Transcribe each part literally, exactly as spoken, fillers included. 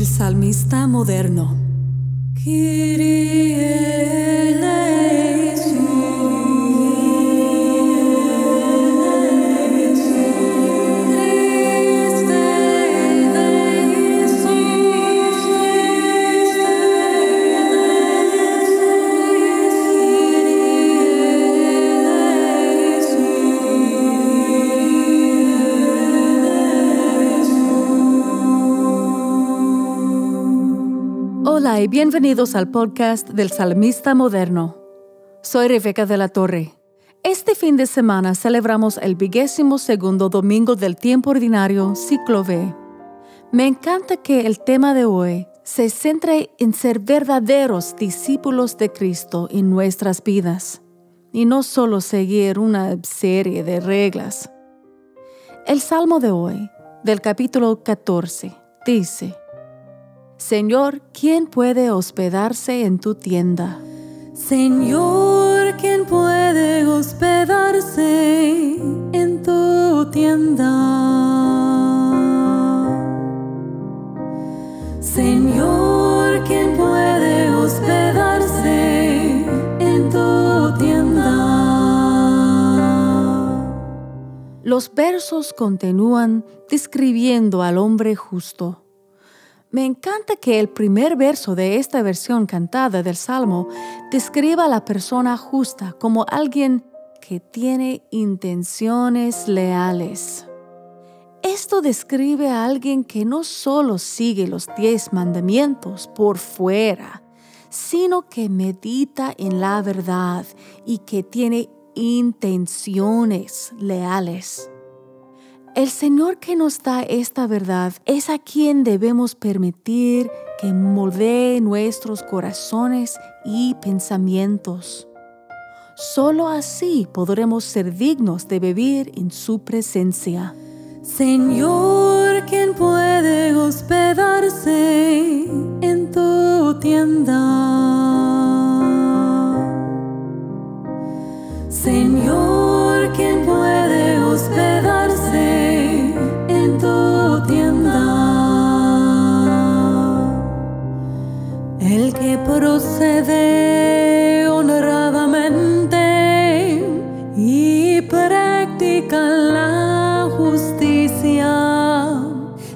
El salmista moderno. Hola y bienvenidos al podcast del Salmista Moderno. Soy Rebeca de la Torre. Este fin de semana celebramos el vigésimo segundo domingo del tiempo ordinario, ciclo B. Me encanta que el tema de hoy se centre en ser verdaderos discípulos de Cristo en nuestras vidas, y no solo seguir una serie de reglas. El Salmo de hoy, del capítulo catorce, dice: Señor, ¿quién puede hospedarse en tu tienda? Señor, ¿quién puede hospedarse en tu tienda? Señor, ¿quién puede hospedarse en tu tienda? Los versos continúan describiendo al hombre justo. Me encanta que el primer verso de esta versión cantada del Salmo describa a la persona justa como alguien que tiene intenciones leales. Esto describe a alguien que no solo sigue los diez mandamientos por fuera, sino que medita en la verdad y que tiene intenciones leales. El Señor que nos da esta verdad es a quien debemos permitir que moldee nuestros corazones y pensamientos. Solo así podremos ser dignos de vivir en su presencia. Señor, ¿quién puede hospedarse en tu tienda? Señor, ¿quién puede hospedarse? El que procede honradamente y practica la justicia,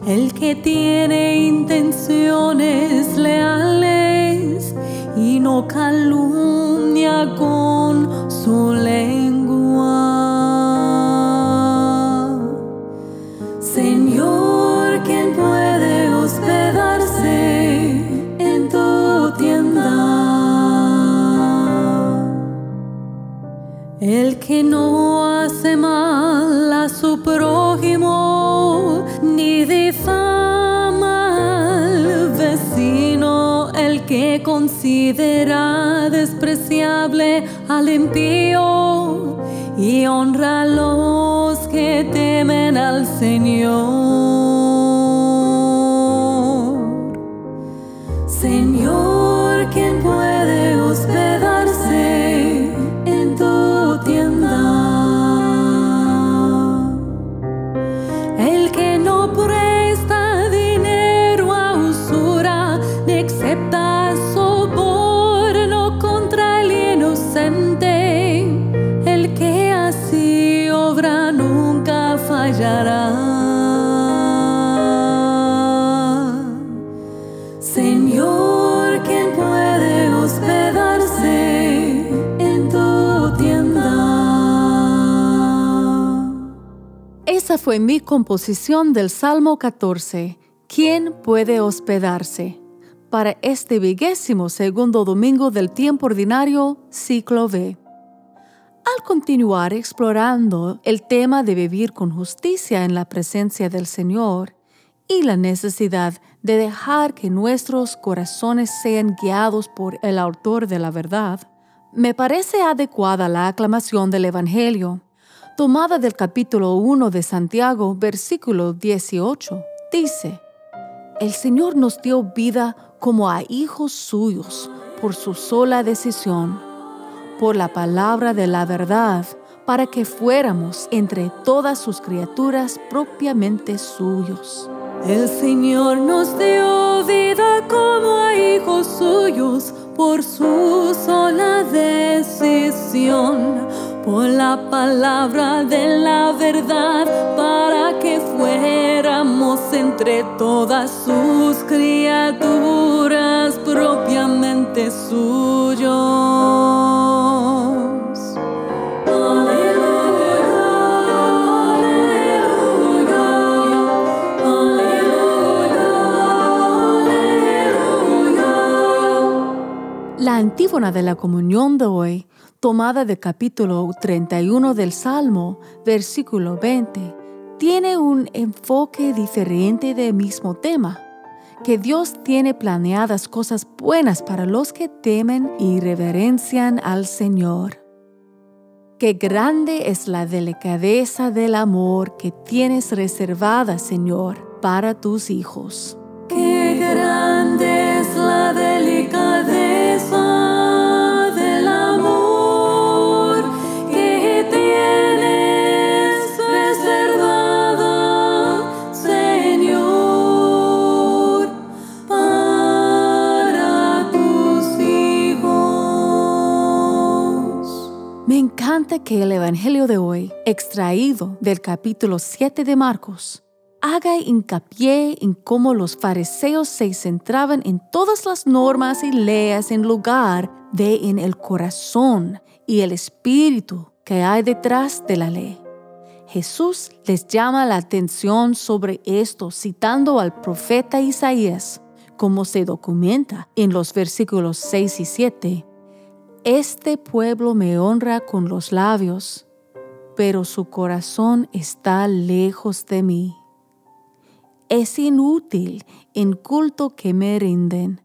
el que tiene intenciones leales y no calumnia con su lengua. Señor, ¿quién puede hospedarse? El que no hace mal a su prójimo, ni difama al vecino, el que considera despreciable al impío y honra a los que temen al Señor. Señor, ¿quién puede hospedarse en tu tienda? El que no presta dinero a usura, ni acepta soborno contra el inocente, el que así obra nunca fallará. Señor, ¿quién puede hospedarse en tu tienda? Esa fue mi composición del Salmo catorce, ¿Quién puede hospedarse?, para este vigésimo segundo domingo del tiempo ordinario, ciclo B. Al continuar explorando el tema de vivir con justicia en la presencia del Señor y la necesidad de dejar que nuestros corazones sean guiados por el autor de la verdad, me parece adecuada la aclamación del Evangelio, tomada del capítulo uno de Santiago, versículo dieciocho, dice: El Señor nos dio vida como a hijos suyos por su sola decisión, por la palabra de la verdad, para que fuéramos entre todas sus criaturas propiamente suyos. El Señor nos dio vida como a hijos suyos por su sola decisión, por la palabra de la verdad, para que fuéramos entre todas sus criaturas propiamente suyos. La antífona de la comunión de hoy, tomada del capítulo treinta y uno del Salmo, versículo veinte, tiene un enfoque diferente del mismo tema, que Dios tiene planeadas cosas buenas para los que temen y reverencian al Señor. Qué grande es la delicadeza del amor que tienes reservada, Señor, para tus hijos. Qué grande es la delicadeza que el Evangelio de hoy, extraído del capítulo siete de Marcos, haga hincapié en cómo los fariseos se centraban en todas las normas y leyes en lugar de en el corazón y el espíritu que hay detrás de la ley. Jesús les llama la atención sobre esto citando al profeta Isaías, como se documenta en los versículos seis y siete. Este pueblo me honra con los labios, pero su corazón está lejos de mí. Es inútil en culto que me rinden,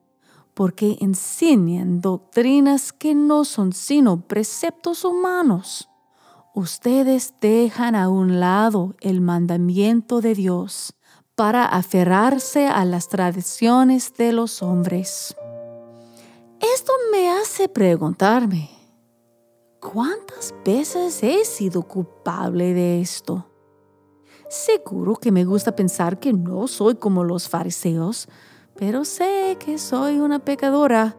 porque enseñan doctrinas que no son sino preceptos humanos. Ustedes dejan a un lado el mandamiento de Dios para aferrarse a las tradiciones de los hombres. Esto me hace preguntarme, ¿cuántas veces he sido culpable de esto? Seguro que me gusta pensar que no soy como los fariseos, pero sé que soy una pecadora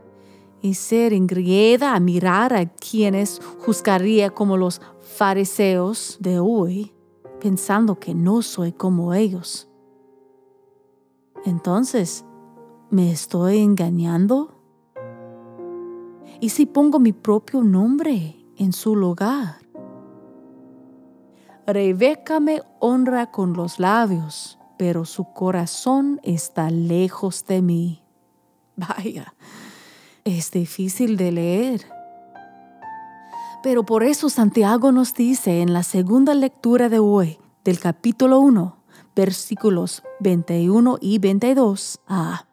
y ser engreída a mirar a quienes juzgaría como los fariseos de hoy, pensando que no soy como ellos. Entonces, ¿me estoy engañando? ¿Y si pongo mi propio nombre en su lugar? Rebeca me honra con los labios, pero su corazón está lejos de mí. Vaya, es difícil de leer. Pero por eso Santiago nos dice en la segunda lectura de hoy, del capítulo uno, versículos veintiuno y veintidós, a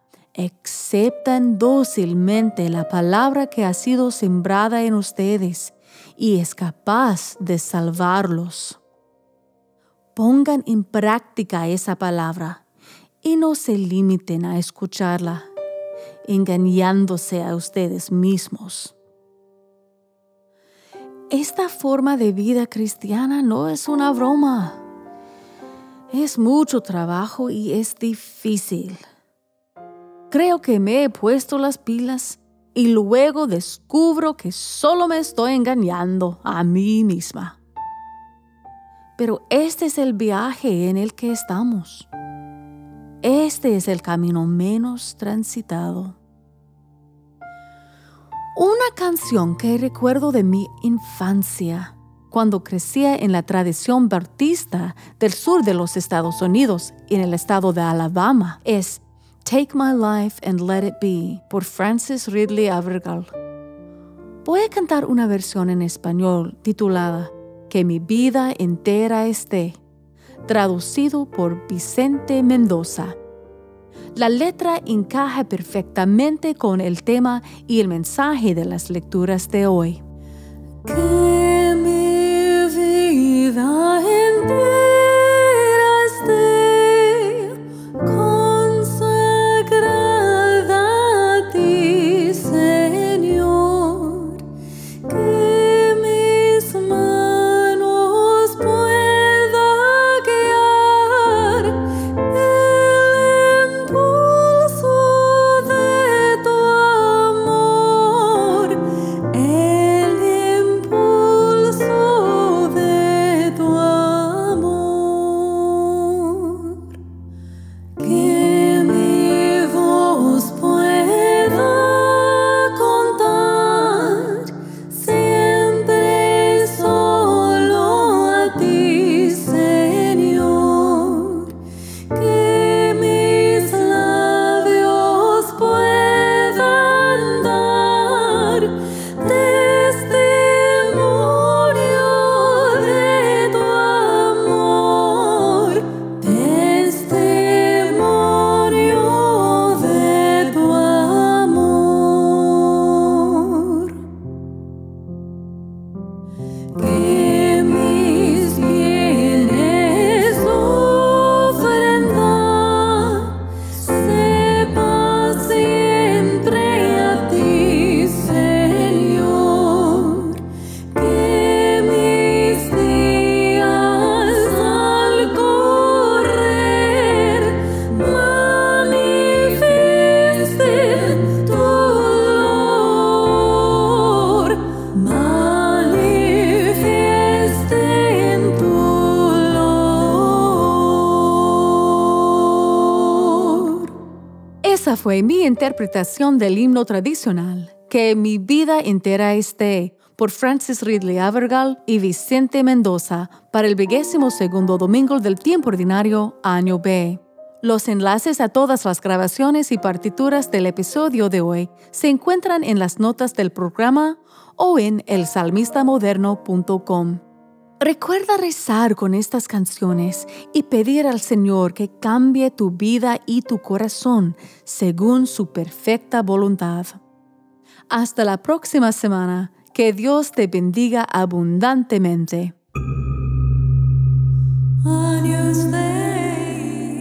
aceptan dócilmente la palabra que ha sido sembrada en ustedes y es capaz de salvarlos. Pongan en práctica esa palabra y no se limiten a escucharla, engañándose a ustedes mismos. Esta forma de vida cristiana no es una broma. Es mucho trabajo y es difícil. Creo que me he puesto las pilas y luego descubro que solo me estoy engañando a mí misma. Pero este es el viaje en el que estamos. Este es el camino menos transitado. Una canción que recuerdo de mi infancia, cuando crecía en la tradición bautista del sur de los Estados Unidos, en el estado de Alabama, es Take My Life and Let It Be, por Frances Ridley Havergal. Voy a cantar una versión en español titulada Que mi vida entera esté, traducido por Vicente Mendoza. La letra encaja perfectamente con el tema y el mensaje de las lecturas de hoy. Que mi vida entera Esa fue mi interpretación del himno tradicional, Que mi vida entera esté, por Frances Ridley Havergal y Vicente Mendoza, para el vigésimo segundo domingo del tiempo ordinario, año B. Los enlaces a todas las grabaciones y partituras del episodio de hoy se encuentran en las notas del programa o en el salmista moderno punto com. Recuerda rezar con estas canciones y pedir al Señor que cambie tu vida y tu corazón según su perfecta voluntad. Hasta la próxima semana. Que Dios te bendiga abundantemente.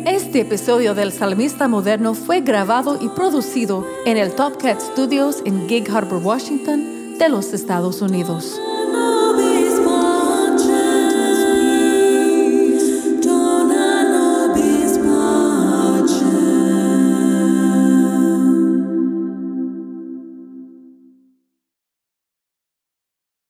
Este episodio del Salmista Moderno fue grabado y producido en el Top Cat Studios en Gig Harbor, Washington, de los Estados Unidos.